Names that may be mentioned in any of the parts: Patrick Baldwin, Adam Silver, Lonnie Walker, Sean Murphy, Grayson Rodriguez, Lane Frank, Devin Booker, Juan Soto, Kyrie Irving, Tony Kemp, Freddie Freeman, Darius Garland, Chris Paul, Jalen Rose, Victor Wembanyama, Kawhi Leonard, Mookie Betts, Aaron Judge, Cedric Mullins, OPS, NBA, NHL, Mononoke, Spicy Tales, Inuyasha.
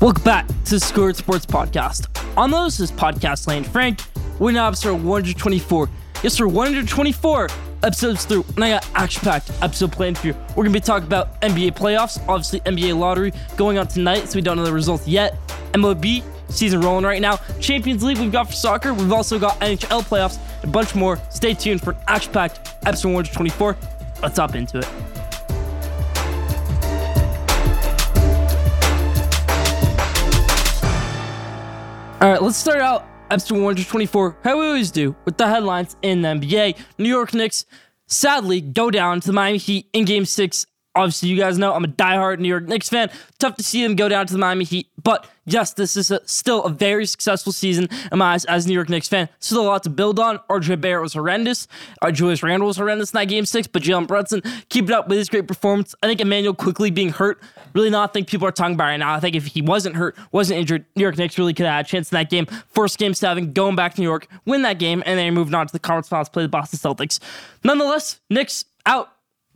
Welcome back to the Scored Sports Podcast. On this is Podcast Lane Frank. We're now episode 124. Yes, sir, 124 episodes through, and I got action-packed episode planned for you. We're going to be talking about NBA playoffs, obviously NBA lottery going on tonight, so we don't know the results yet. MLB season rolling right now. Champions League we've got for soccer. We've also got NHL playoffs and a bunch more. Stay tuned for an action-packed episode 124. Let's hop into it. All right, let's start out episode 124, how we always do, with the headlines in the NBA. New York Knicks sadly go down to the Miami Heat in Game 6. Obviously, you guys know I'm a diehard New York Knicks fan. Tough to see them go down to the Miami Heat, but yes, this is still a very successful season in my eyes as a New York Knicks fan. Still a lot to build on. RJ Barrett was horrendous. Julius Randle was horrendous in that Game 6, but Jalen Brunson keep it up with his great performance. I think Emmanuel quickly being hurt, really not think people are talking about right now. I think if he wasn't hurt, wasn't injured, New York Knicks really could have had a chance in that game. First game seven, going back to New York, win that game, and then moved on to the conference finals, play the Boston Celtics. Nonetheless, Knicks out.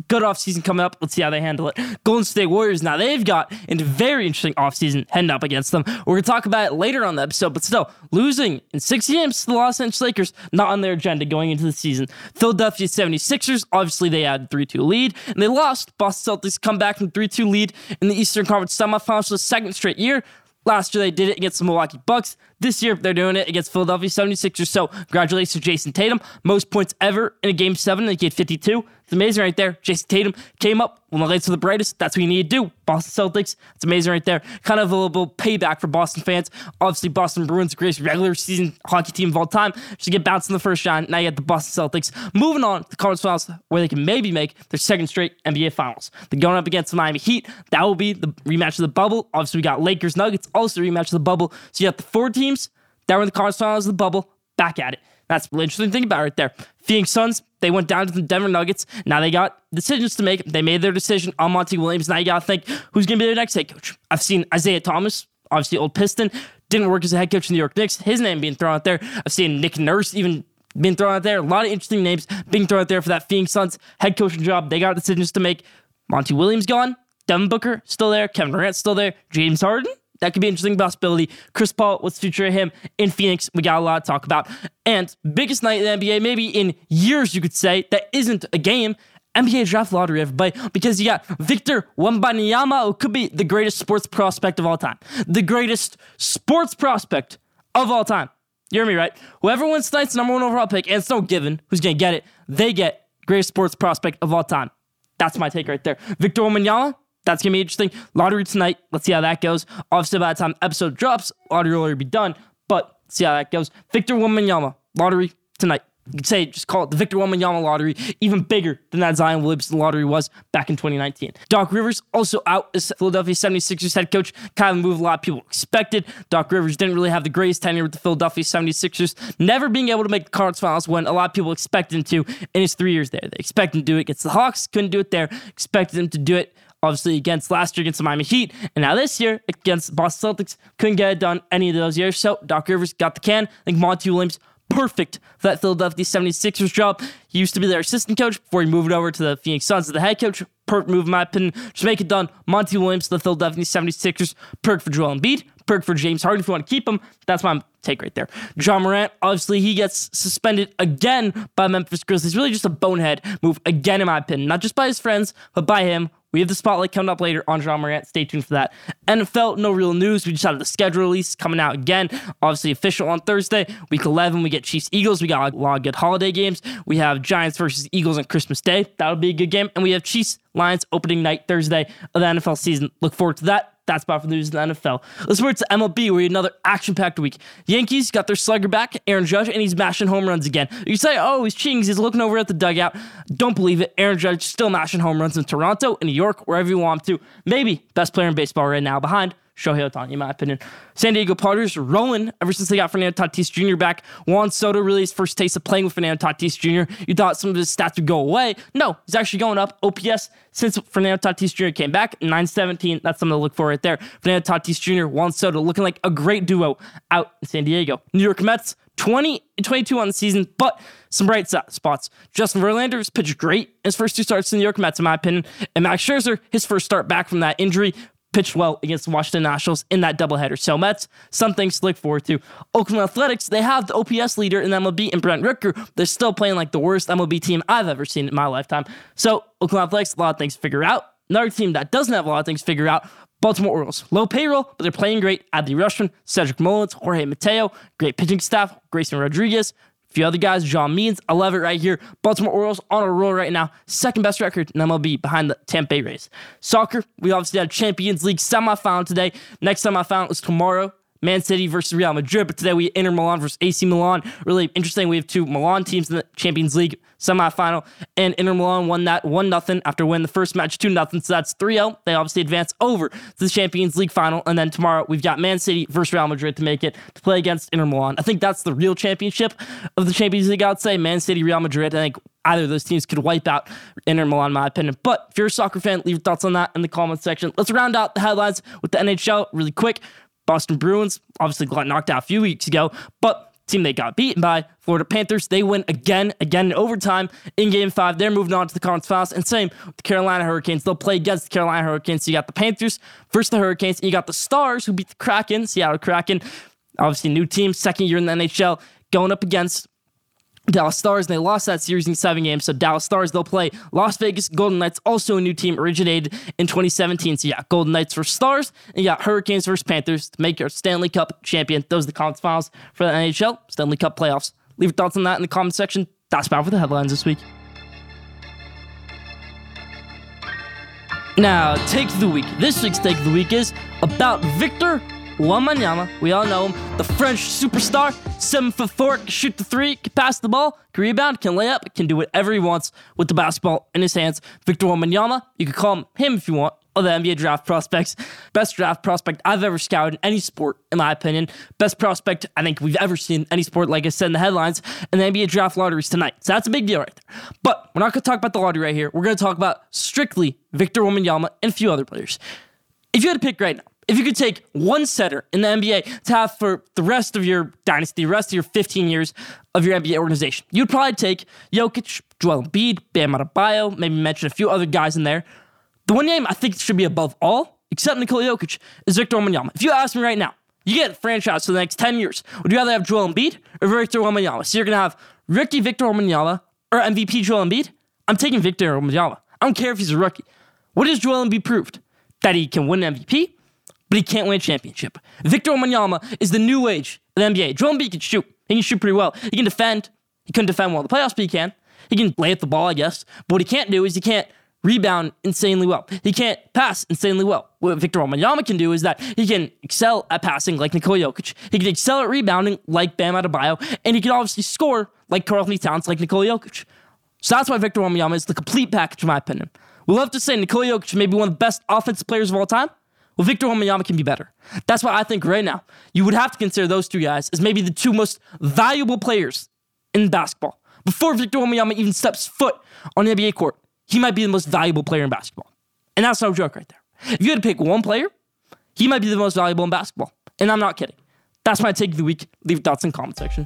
Good offseason coming up. Let's see how they handle it. Golden State Warriors, now they've got a very interesting offseason heading up against them. We're going to talk about it later on the episode, but still, losing in 6 games to the Los Angeles Lakers, not on their agenda going into the season. Philadelphia 76ers, obviously they had a 3-2 lead, and they lost. Boston Celtics come back from 3-2 lead in the Eastern Conference semifinals for the second straight year. Last year, they did it against the Milwaukee Bucks. This year, they're doing it against Philadelphia 76ers. So, congratulations to Jayson Tatum. Most points ever in a Game 7. They get 52. It's amazing right there. Jayson Tatum came up. When the lights are the brightest, that's what you need to do. Boston Celtics, it's amazing right there. Kind of a little payback for Boston fans. Obviously, Boston Bruins, the greatest regular season hockey team of all time. Just get bounced in the first round. Now you got the Boston Celtics moving on to the conference finals where they can maybe make their second straight NBA finals. They're going up against the Miami Heat. That will be the rematch of the bubble. Obviously, we got Lakers Nuggets, also the rematch of the bubble. So you got the 4 teams that were in the conference finals of the bubble back at it. That's the interesting thing about it right there. Phoenix Suns, they went down to the Denver Nuggets. Now they got decisions to make. They made their decision on Monty Williams. Now you got to think, who's going to be their next head coach? I've seen Isaiah Thomas, obviously old Piston, didn't work as a head coach in the New York Knicks. His name being thrown out there. I've seen Nick Nurse even being thrown out there. A lot of interesting names being thrown out there for that Phoenix Suns head coaching job. They got decisions to make. Monty Williams gone. Devin Booker still there. Kevin Durant still there. James Harden. That could be an interesting possibility. Chris Paul, what's the future of him in Phoenix? We got a lot to talk about. And biggest night in the NBA, maybe in years, you could say, that isn't a game, NBA Draft Lottery, everybody, because you got Victor Wembanyama, who could be the greatest sports prospect of all time. The greatest sports prospect of all time. You hear me, right? Whoever wins tonight's number 1 overall pick, and it's no given who's going to get it, they get greatest sports prospect of all time. That's my take right there. Victor Wembanyama. That's going to be interesting. Lottery tonight. Let's see how that goes. Obviously, by the time episode drops, lottery will already be done, but let's see how that goes. Victor Wembanyama, lottery tonight. You could say, just call it the Victor Wembanyama lottery, even bigger than that Zion Williamson lottery was back in 2019. Doc Rivers also out as Philadelphia 76ers head coach. Kind of move a lot of people expected. Doc Rivers didn't really have the greatest tenure with the Philadelphia 76ers, never being able to make the conference finals when a lot of people expected him to in his 3 years there. They expected him to do it against the Hawks, couldn't do it there. Expected him to do it obviously against last year against the Miami Heat, and now this year against the Boston Celtics. Couldn't get it done any of those years, so Doc Rivers got the can. I think Monty Williams, perfect for that Philadelphia 76ers job. He used to be their assistant coach before he moved over to the Phoenix Suns as the head coach. Perfect move, in my opinion. Just make it done. Monty Williams, the Philadelphia 76ers. Perk for Joel Embiid. Perk for James Harden if you want to keep him. That's my take right there. Ja Morant, obviously, he gets suspended again by Memphis Grizzlies. Really just a bonehead move again, in my opinion. Not just by his friends, but by him. We have the spotlight coming up later on Ja Morant. Stay tuned for that. NFL, no real news. We just had the schedule release coming out again. Obviously official on Thursday. Week 11, we get Chiefs-Eagles. We got a lot of good holiday games. We have Giants versus Eagles on Christmas Day. That'll be a good game. And we have Chiefs-Lions opening night Thursday of the NFL season. Look forward to that. That's about for the news in the NFL. Let's move to MLB, where we had another action-packed week. Yankees got their slugger back, Aaron Judge, and he's mashing home runs again. You say, oh, he's cheating, he's looking over at the dugout. Don't believe it. Aaron Judge still mashing home runs in Toronto, in New York, wherever you want him to. Maybe best player in baseball right now, behind Shohei Otani, in my opinion. San Diego Padres rolling ever since they got Fernando Tatis Jr. back. Juan Soto, really his first taste of playing with Fernando Tatis Jr. You thought some of his stats would go away. No, he's actually going up. OPS since Fernando Tatis Jr. came back, 917. That's something to look for right there. Fernando Tatis Jr., Juan Soto, looking like a great duo out in San Diego. New York Mets, 20-22 on the season, but some bright spots. Justin Verlander has pitched great his first 2 starts in the New York Mets, in my opinion. And Max Scherzer, his first start back from that injury, pitched well against the Washington Nationals in that doubleheader. So Mets, some things to look forward to. Oakland Athletics, they have the OPS leader in MLB and Brent Rooker. They're still playing like the worst MLB team I've ever seen in my lifetime. So Oakland Athletics, a lot of things to figure out. Another team that doesn't have a lot of things to figure out, Baltimore Orioles. Low payroll, but they're playing great. Adley Rushman, Cedric Mullins, Jorge Mateo, great pitching staff, Grayson Rodriguez, a few other guys, John Means. I love it right here. Baltimore Orioles on a roll right now. Second best record in MLB behind the Tampa Bay Rays. Soccer, we obviously had Champions League semifinal today. Next semifinal is tomorrow. Man City versus Real Madrid, but today we Inter Milan versus AC Milan. Really interesting. We have two Milan teams in the Champions League semifinal, and Inter Milan won that 1-0 after winning the first match 2-0, so that's 3-0. They obviously advance over to the Champions League final, and then tomorrow we've got Man City versus Real Madrid to make it to play against Inter Milan. I think that's the real championship of the Champions League, I would say. Man City, Real Madrid, I think either of those teams could wipe out Inter Milan, in my opinion. But if you're a soccer fan, leave your thoughts on that in the comments section. Let's round out the headlines with the NHL really quick. Boston Bruins obviously got knocked out a few weeks ago, but team they got beaten by, Florida Panthers, they win again in overtime in Game 5. They're moving on to the conference finals. And same with the Carolina Hurricanes. They'll play against the Carolina Hurricanes. So you got the Panthers versus the Hurricanes, and you got the Stars who beat the Kraken, Seattle Kraken. Obviously, new team, second year in the NHL, going up against Dallas Stars, and they lost that series in 7 games. So Dallas Stars, they'll play Las Vegas Golden Knights, also a new team originated in 2017. So you got Golden Knights versus Stars, and you got Hurricanes versus Panthers to make your Stanley Cup champion. Those are the conference finals for the NHL, Stanley Cup playoffs. Leave your thoughts on that in the comment section. That's about for the headlines this week. Now, take of the week. This week's take of the week is about Victor Wembanyama. We all know him. The French superstar, 7'4", can shoot the 3, can pass the ball, can rebound, can lay up, can do whatever he wants with the basketball in his hands. Victor Wembanyama, you can call him if you want, other NBA draft prospects. Best draft prospect I've ever scouted in any sport, in my opinion. Best prospect I think we've ever seen in any sport, like I said in the headlines, and the NBA draft lotteries tonight. So that's a big deal right there. But we're not going to talk about the lottery right here. We're going to talk about strictly Victor Wembanyama and a few other players. If you had to pick right now, if you could take one setter in the NBA to have for the rest of your dynasty, the rest of your 15 years of your NBA organization, you'd probably take Jokic, Joel Embiid, Bam Adebayo, maybe mention a few other guys in there. The one name I think should be above all, except Nikola Jokic, is Victor Wembanyama. If you ask me right now, you get a franchise for the next 10 years, would you rather have Joel Embiid or Victor Wembanyama? So you're going to have rookie Victor Wembanyama or MVP Joel Embiid? I'm taking Victor Wembanyama. I don't care if he's a rookie. What has Joel Embiid proved? That he can win an MVP? But he can't win a championship. Victor Wembanyama is the new age of the NBA. Joel Embiid can shoot. He can shoot pretty well. He can defend. He couldn't defend well in the playoffs, but he can. He can lay at the ball, I guess. But what he can't do is he can't rebound insanely well. He can't pass insanely well. What Victor Wembanyama can do is that he can excel at passing like Nikola Jokic. He can excel at rebounding like Bam Adebayo. And he can obviously score like Karl Anthony Towns, like Nikola Jokic. So that's why Victor Wembanyama is the complete package, in my opinion. We love to say Nikola Jokic may be one of the best offensive players of all time. Well, Victor Wembanyama can be better. That's why I think right now you would have to consider those two guys as maybe the two most valuable players in basketball. Before Victor Wembanyama even steps foot on the NBA court, he might be the most valuable player in basketball. And that's no joke right there. If you had to pick one player, he might be the most valuable in basketball. And I'm not kidding. That's my take of the week. Leave your thoughts in the comment section.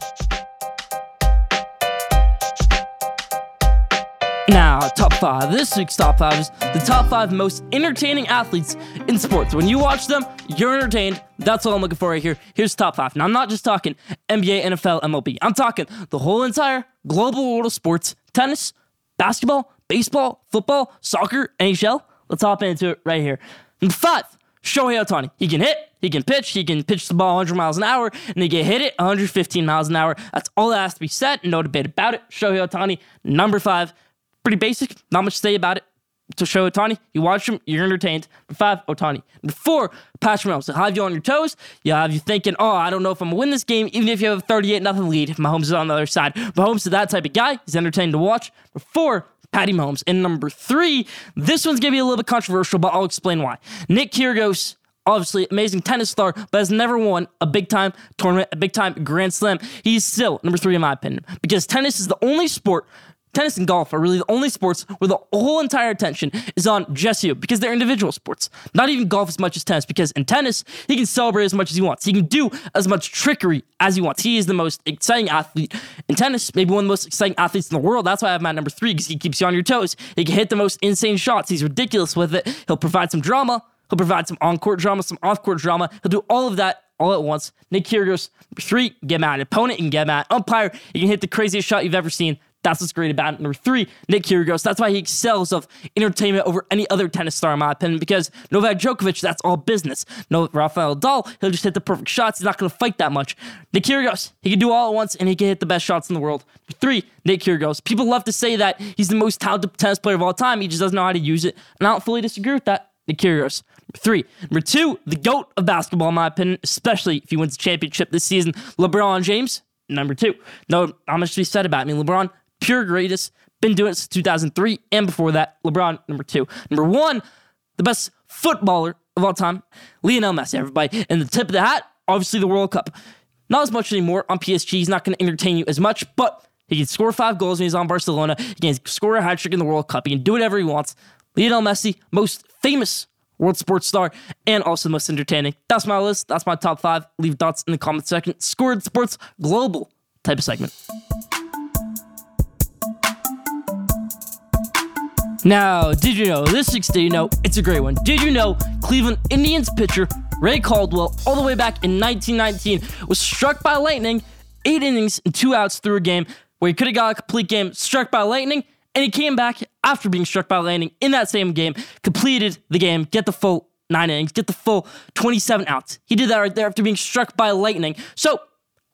Now, top 5. This week's top 5 is the top 5 most entertaining athletes in sports. When you watch them, you're entertained. That's all I'm looking for right here. Here's top 5. Now, I'm not just talking NBA, NFL, MLB. I'm talking the whole entire global world of sports. Tennis, basketball, baseball, football, soccer, NHL. Let's hop into it right here. Number 5, Shohei Otani. He can hit, he can pitch the ball 100 miles an hour, and he can hit it 115 miles an hour. That's all that has to be said. No debate about it. Shohei Otani, number 5. Pretty basic, not much to say about it. To show Otani, you watch him, you're entertained. Number 5, Otani. Number 4, Patrick Mahomes. He'll have you on your toes. You'll have you thinking, oh, I don't know if I'm going to win this game, even if you have a 38-0 lead. Mahomes is on the other side. Mahomes is that type of guy. He's entertaining to watch. Number 4, Patty Mahomes. And number 3, this one's going to be a little bit controversial, but I'll explain why. Nick Kyrgios, obviously amazing tennis star, but has never won a big-time tournament, a big-time Grand Slam. He's still number 3 in my opinion, because tennis is the only sport. Tennis and golf are really the only sports where the whole entire attention is on just you, because they're individual sports. Not even golf as much as tennis, because in tennis, he can celebrate as much as he wants. He can do as much trickery as he wants. He is the most exciting athlete in tennis, maybe one of the most exciting athletes in the world. That's why I have him at number 3, because he keeps you on your toes. He can hit the most insane shots. He's ridiculous with it. He'll provide some drama. He'll provide some on-court drama, some off-court drama. He'll do all of that all at once. Nick Kyrgios, number three, get mad at opponent and get mad at umpire. You can hit the craziest shot you've ever seen. That's what's great about it. Number three, Nick Kyrgios. That's why he excels of entertainment over any other tennis star, in my opinion, because Novak Djokovic, that's all business. No, Rafael Nadal, he'll just hit the perfect shots. He's not going to fight that much. Nick Kyrgios, he can do all at once, and he can hit the best shots in the world. Number three, Nick Kyrgios. People love to say that he's the most talented tennis player of all time. He just doesn't know how to use it, and I don't fully disagree with that. Nick Kyrgios. Number three. Number two, the GOAT of basketball, in my opinion, especially if he wins the championship this season, LeBron James. Number two. No, not much to be said about me. LeBron, pure greatest. Been doing it since 2003 and before that. LeBron, number two. Number one, the best footballer of all time, Lionel Messi, everybody. And the tip of the hat, obviously the World Cup. Not as much anymore on PSG. He's not going to entertain you as much, but he can score 5 goals when he's on Barcelona. He can score a hat trick in the World Cup. He can do whatever he wants. Lionel Messi, most famous world sports star, and also the most entertaining. That's my list. That's my top 5. Leave dots in the comment section. Scored Sports Global type of segment. Now, did you know? This week's Did You Know? It's a great one. Did you know Cleveland Indians pitcher Ray Caldwell, all the way back in 1919, was struck by lightning, 8 innings and 2 outs through a game where he could have got a complete game, struck by lightning. And he came back after being struck by lightning in that same game, completed the game, get the full 9 innings, get the full 27 outs. He did that right there after being struck by lightning. So,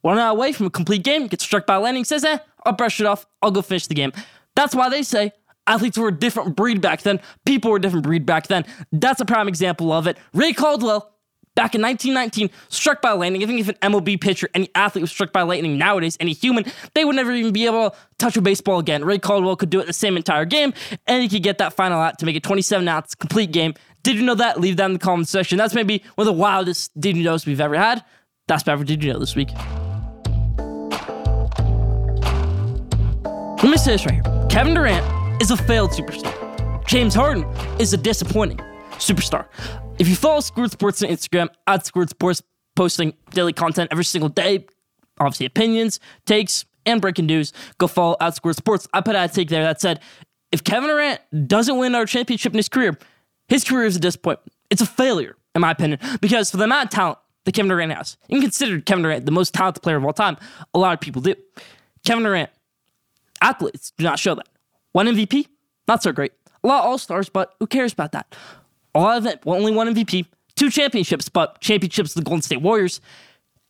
1 hour away from a complete game, gets struck by lightning, says, I'll brush it off, I'll go finish the game. That's why they say athletes were a different breed back then. People were a different breed back then. That's a prime example of it. Ray Caldwell, back in 1919, struck by lightning. I think if an MLB pitcher, any athlete was struck by lightning nowadays, any human, they would never even be able to touch a baseball again. Ray Caldwell could do it the same entire game, and he could get that final out to make it 27 outs, complete game. Did you know that? Leave that in the comment section. That's maybe one of the wildest Did You Knows we've ever had. That's about for Did You Know this week. Let me say this right here. Kevin Durant is a failed superstar. James Harden is a disappointing superstar. If you follow Scored Sports on Instagram, at Scored Sports, posting daily content every single day, obviously opinions, takes, and breaking news, go follow at Scored Sports. I put out a take there that said, if Kevin Durant doesn't win another championship in his career is a disappointment. It's a failure, in my opinion, because for the amount of talent that Kevin Durant has, and consider Kevin Durant the most talented player of all time, a lot of people do. Kevin Durant, athletes do not show that. 1 MVP, not so great. A lot of all-stars, but who cares about that? Only 1 MVP, 2 championships, but championships with the Golden State Warriors.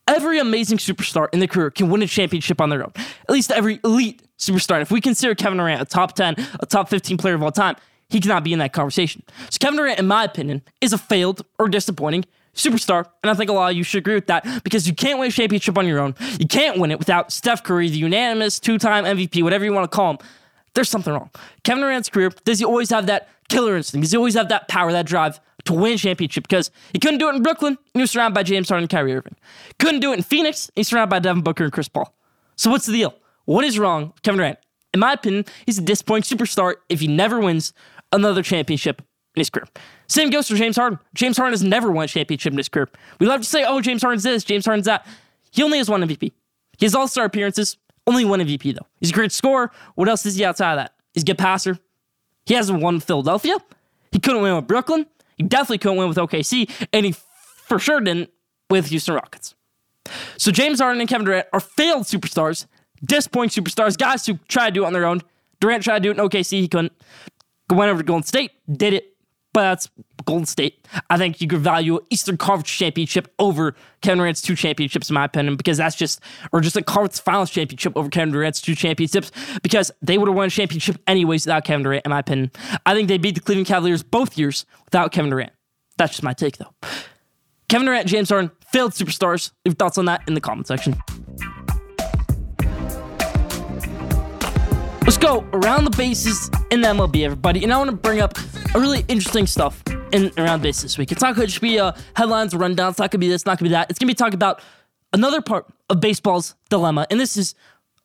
Every amazing superstar in their career can win a championship on their own. At least every elite superstar. And if we consider Kevin Durant a top 10, a top 15 player of all time, he cannot be in that conversation. So Kevin Durant, in my opinion, is a failed or disappointing superstar, and I think a lot of you should agree with that, because you can't win a championship on your own. You can't win it without Steph Curry, the unanimous 2-time MVP, whatever you want to call him. There's something wrong. Kevin Durant's career, does he always have that killer instinct? Does he always have that power, that drive to win a championship? Because he couldn't do it in Brooklyn, and he was surrounded by James Harden and Kyrie Irving. Couldn't do it in Phoenix, and he's surrounded by Devin Booker and Chris Paul. So what's the deal? What is wrong with Kevin Durant? In my opinion, he's a disappointing superstar if he never wins another championship in his career. Same goes for James Harden. James Harden has never won a championship in his career. We love to say, oh, James Harden's this, James Harden's that. He only has 1 MVP. He has all-star appearances. Only 1 MVP, though. He's a great scorer. What else is he outside of that? He's a good passer. He hasn't won with Philadelphia. He couldn't win with Brooklyn. He definitely couldn't win with OKC. And he for sure didn't with Houston Rockets. So James Harden and Kevin Durant are failed superstars, disappointing superstars, guys who try to do it on their own. Durant tried to do it in OKC. He couldn't. Went over to Golden State, did it. But that's Golden State. I think you could value an Eastern Conference championship over Kevin Durant's 2 championships, in my opinion, because that's just, or just a conference finals championship over Kevin Durant's 2 championships, because they would have won a championship anyways without Kevin Durant, in my opinion. I think they beat the Cleveland Cavaliers both years without Kevin Durant. That's just my take, though. Kevin Durant, James Harden, failed superstars. Leave thoughts on that in the comment section. Let's go around the bases in the MLB, everybody. And I want to bring up a really interesting stuff in around base this week. It's not going to be headlines or rundowns. It's not going to be this, not going to be that. It's going to be talking about another part of baseball's dilemma. And this is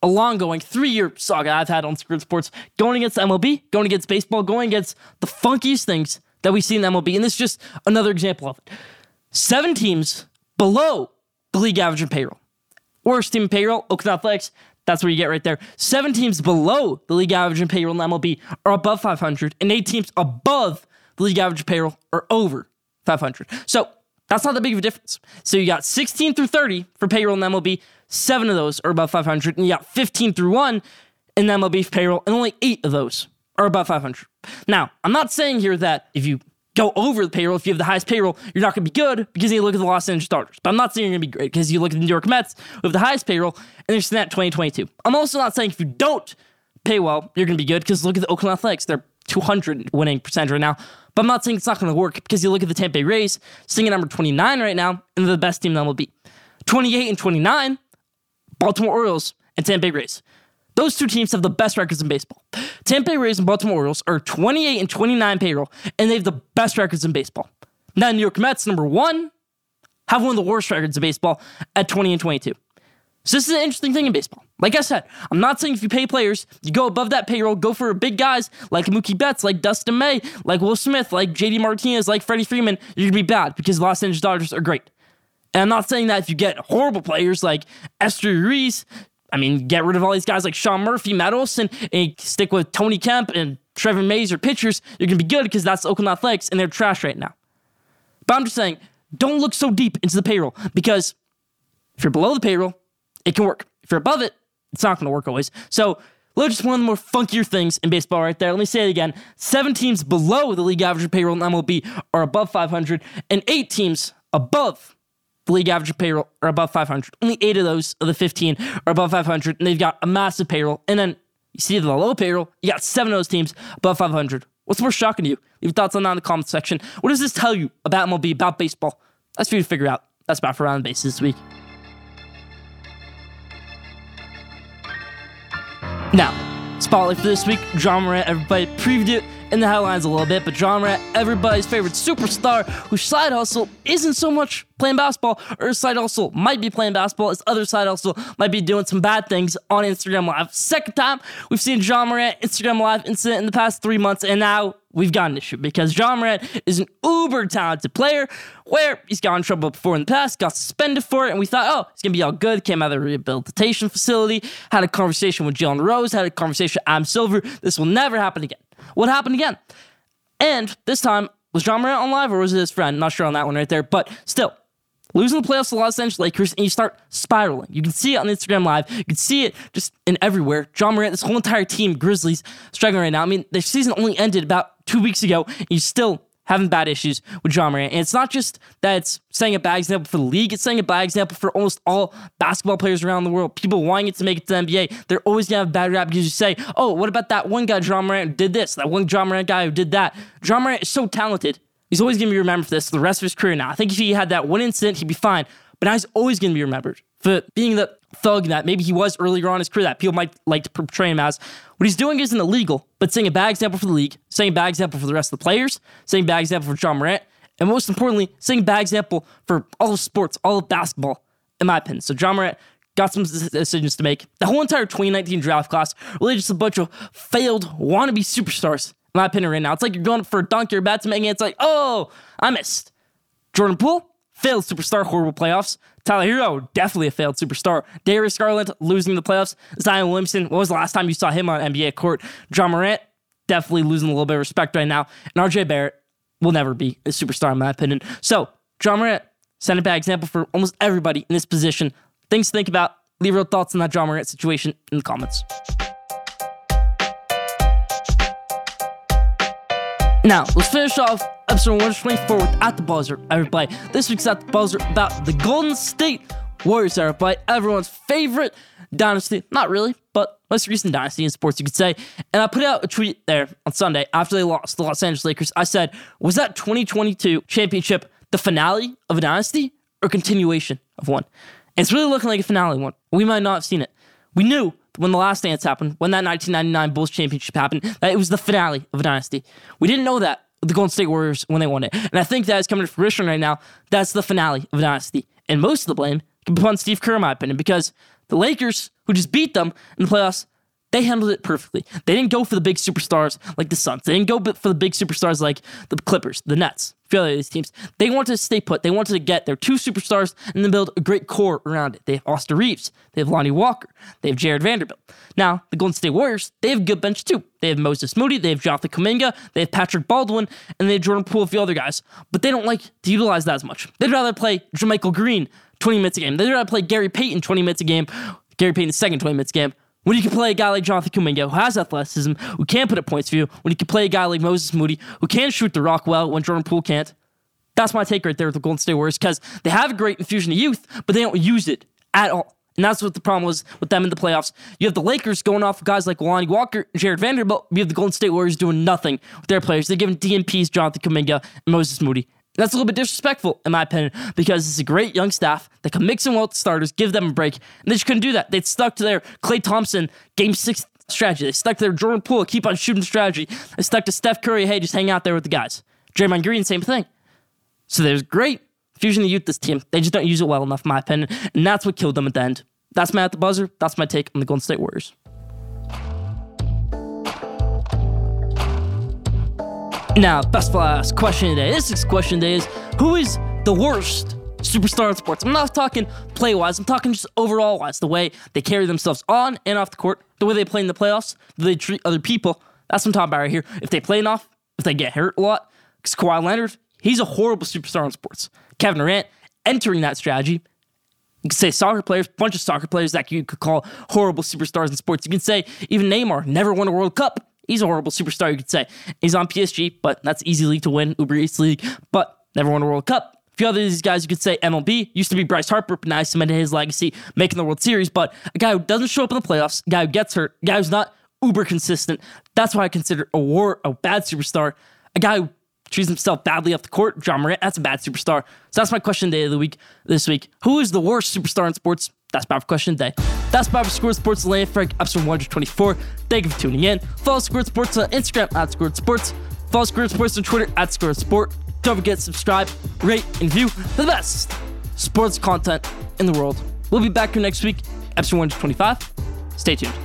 a long-going, 3-year saga I've had on Screwed Sports, going against MLB, going against baseball, going against the funkiest things that we see in the MLB. And this is just another example of it. 7 teams below the league average in payroll. Worst team in payroll, Oakland Athletics. That's where you get right there. 7 teams below the league average in payroll in MLB are above .500, and 8 teams above the league average payroll are over 500. So that's not that big of a difference. So you got 16 through 30 for payroll in MLB. 7 of those are above 500. And you got 15 through 1 in MLB for payroll. And only 8 of those are above 500. Now, I'm not saying here that if you go over the payroll, if you have the highest payroll, you're not going to be good because you look at the Los Angeles Dodgers. But I'm not saying you're going to be great because you look at the New York Mets with the highest payroll and they're sitting at 2022. I'm also not saying if you don't pay well, you're going to be good because look at the Oakland Athletics. They're 200 winning percentage right now. But I'm not saying it's not going to work because you look at the Tampa Bay Rays, sitting at number 29 right now, and they're the best team that will be. 28 and 29, Baltimore Orioles and Tampa Bay Rays. Those two teams have the best records in baseball. Tampa Bay Rays and Baltimore Orioles are 28 and 29 payroll, and they have the best records in baseball. Now, New York Mets, number 1, have one of the worst records in baseball at 20 and 22. So this is an interesting thing in baseball. Like I said, I'm not saying if you pay players, you go above that payroll, go for big guys like Mookie Betts, like Dustin May, like Will Smith, like JD Martinez, like Freddie Freeman, you're going to be bad because Los Angeles Dodgers are great. And I'm not saying that if you get horrible players like Esther Ruiz, I mean, get rid of all these guys like Sean Murphy, Matt Olson, and stick with Tony Kemp and Trevor Mays or pitchers, you're going to be good because that's the Oakland Athletics and they're trash right now. But I'm just saying, don't look so deep into the payroll because if you're below the payroll, it can work. If you're above it, it's not going to work always. So, just one of the more funkier things in baseball right there. Let me say it again. 7 teams below the league average payroll in MLB are above 500, and 8 teams above the league average payroll are above 500. Only 8 of those of the 15 are above 500, and they've got a massive payroll. And then you see the low payroll, you got 7 of those teams above 500. What's more shocking to you? Leave your thoughts on that in the comments section. What does this tell you about MLB, about baseball? That's for you to figure out. That's about for Around the Bases this week. Now, spotlight for this week, Ja Morant, everybody previewed it in the headlines a little bit, but Ja Morant, everybody's favorite superstar whose side hustle isn't so much playing basketball, or his side hustle might be playing basketball, his other side hustle might be doing some bad things on Instagram Live. Second time we've seen Ja Morant Instagram Live incident in the past 3 months, and now we've got an issue because Ja Morant is an uber-talented player where he's gotten in trouble before in the past, got suspended for it, and we thought, oh, he's going to be all good, came out of the rehabilitation facility, had a conversation with Jalen Rose, had a conversation with Adam Silver. This will never happen again. What happened again? And this time, was Ja Morant on live or was it his friend? Not sure on that one right there, but still, losing the playoffs to Los Angeles Lakers, and you start spiraling. You can see it on Instagram Live. You can see it just in everywhere. Ja Morant, this whole entire team, Grizzlies, struggling right now. I mean, their season only ended about 2 weeks ago, and you still having bad issues with Ja Morant. And it's not just that it's setting a bad example for the league. It's setting a bad example for almost all basketball players around the world. People wanting it to make it to the NBA, they're always going to have a bad rap because you say, oh, what about that one guy, Ja Morant, who did this? That one Ja Morant guy who did that. Ja Morant is so talented. He's always going to be remembered for this the rest of his career now. I think if he had that one incident, he'd be fine. But now he's always going to be remembered for being the thug that maybe he was earlier on in his career that people might like to portray him as. What he's doing isn't illegal, but setting a bad example for the league, setting a bad example for the rest of the players, setting a bad example for Ja Morant, and most importantly, setting a bad example for all of sports, all of basketball, in my opinion. So Ja Morant got some decisions to make. The whole entire 2019 draft class, really just a bunch of failed wannabe superstars. My opinion right now. It's like you're going for a dunk, you're about to make it. It's like, oh, I missed. Jordan Poole, failed superstar, horrible playoffs. Tyler Hero, definitely a failed superstar. Darius Garland, losing the playoffs. Zion Williamson, when was the last time you saw him on NBA court? Ja Morant, definitely losing a little bit of respect right now. And RJ Barrett will never be a superstar, in my opinion. So, Ja Morant, send a bad example for almost everybody in this position. Things to think about. Leave your thoughts on that Ja Morant situation in the comments. Now, let's finish off episode 124 with At the Buzzer, everybody. This week's At the Buzzer about the Golden State Warriors, everybody. Everyone's favorite dynasty. Not really, but most recent dynasty in sports, you could say. And I put out a tweet there on Sunday after they lost the Los Angeles Lakers. I said, was that 2022 championship the finale of a dynasty or continuation of one? And it's really looking like a finale one. We might not have seen it. We knew when the last dance happened, when that 1999 Bulls championship happened, that it was the finale of a dynasty. We didn't know that with the Golden State Warriors when they won it. And I think that is coming to fruition right now. That's the finale of a dynasty. And most of the blame can be upon Steve Kerr, in my opinion, because the Lakers, who just beat them in the playoffs, They handled it perfectly. They didn't go for the big superstars like the Suns. They didn't go for the big superstars like the Clippers, the Nets, a few other of these teams. They wanted to stay put. They wanted to get their two superstars and then build a great core around it. They have Austin Reeves. They have Lonnie Walker. They have Jared Vanderbilt. Now, the Golden State Warriors, they have a good bench too. They have Moses Moody. They have Jonathan Kuminga. They have Patrick Baldwin. And they have Jordan Poole, a few other guys. But they don't like to utilize that as much. They'd rather play Jermichael Green 20 minutes a game. They'd rather play Gary Payton 20 minutes a game. Gary Payton the second 20 minutes a game. When you can play a guy like Jonathan Kuminga, who has athleticism, who can put up points for you, when you can play a guy like Moses Moody, who can shoot the rock well when Jordan Poole can't, that's my take right there with the Golden State Warriors, because they have a great infusion of youth, but they don't use it at all. And that's what the problem was with them in the playoffs. You have the Lakers going off with guys like Lonnie Walker, Jared Vanderbilt. You have the Golden State Warriors doing nothing with their players. They're giving DNPs Jonathan Kuminga and Moses Moody. That's a little bit disrespectful, in my opinion, because it's a great young staff that can mix in well with the starters, give them a break, and they just couldn't do that. They stuck to their Klay Thompson Game 6 strategy. They stuck to their Jordan Poole, keep on shooting strategy. They stuck to Steph Curry, hey, just hang out there with the guys. Draymond Green, same thing. So there's great fusion of youth this team. They just don't use it well enough, in my opinion, and that's what killed them at the end. That's my at the buzzer. That's my take on the Golden State Warriors. Now, best for last question today. This week's question today is, who is the worst superstar in sports? I'm not talking play-wise. I'm talking just overall-wise. The way they carry themselves on and off the court, the way they play in the playoffs, the way they treat other people. That's what I'm talking about right here. If they play enough, if they get hurt a lot, because Kawhi Leonard, he's a horrible superstar in sports. Kevin Durant, entering that strategy, you can say soccer players, a bunch of soccer players that you could call horrible superstars in sports. You can say even Neymar never won a World Cup. He's a horrible superstar, you could say. He's on PSG, but that's easy league to win, Uber Eats league, but never won a World Cup. A few other of these guys, you could say MLB, used to be Bryce Harper, but now he cemented his legacy, making the World Series, but a guy who doesn't show up in the playoffs, a guy who gets hurt, a guy who's not uber consistent, that's why I consider a bad superstar, a guy who treats himself badly off the court, Ja Morant, that's a bad superstar. So that's my question day of the week this week. Who is the worst superstar in sports? That's about for question today. That's about for Squared Sports Land Frank, episode 124. Thank you for tuning in. Follow Squared Sports on Instagram @Squared Sports. Follow Squared Sports on Twitter @Squared Sport. Don't forget to subscribe, rate, and view the best sports content in the world. We'll be back here next week, episode 125. Stay tuned.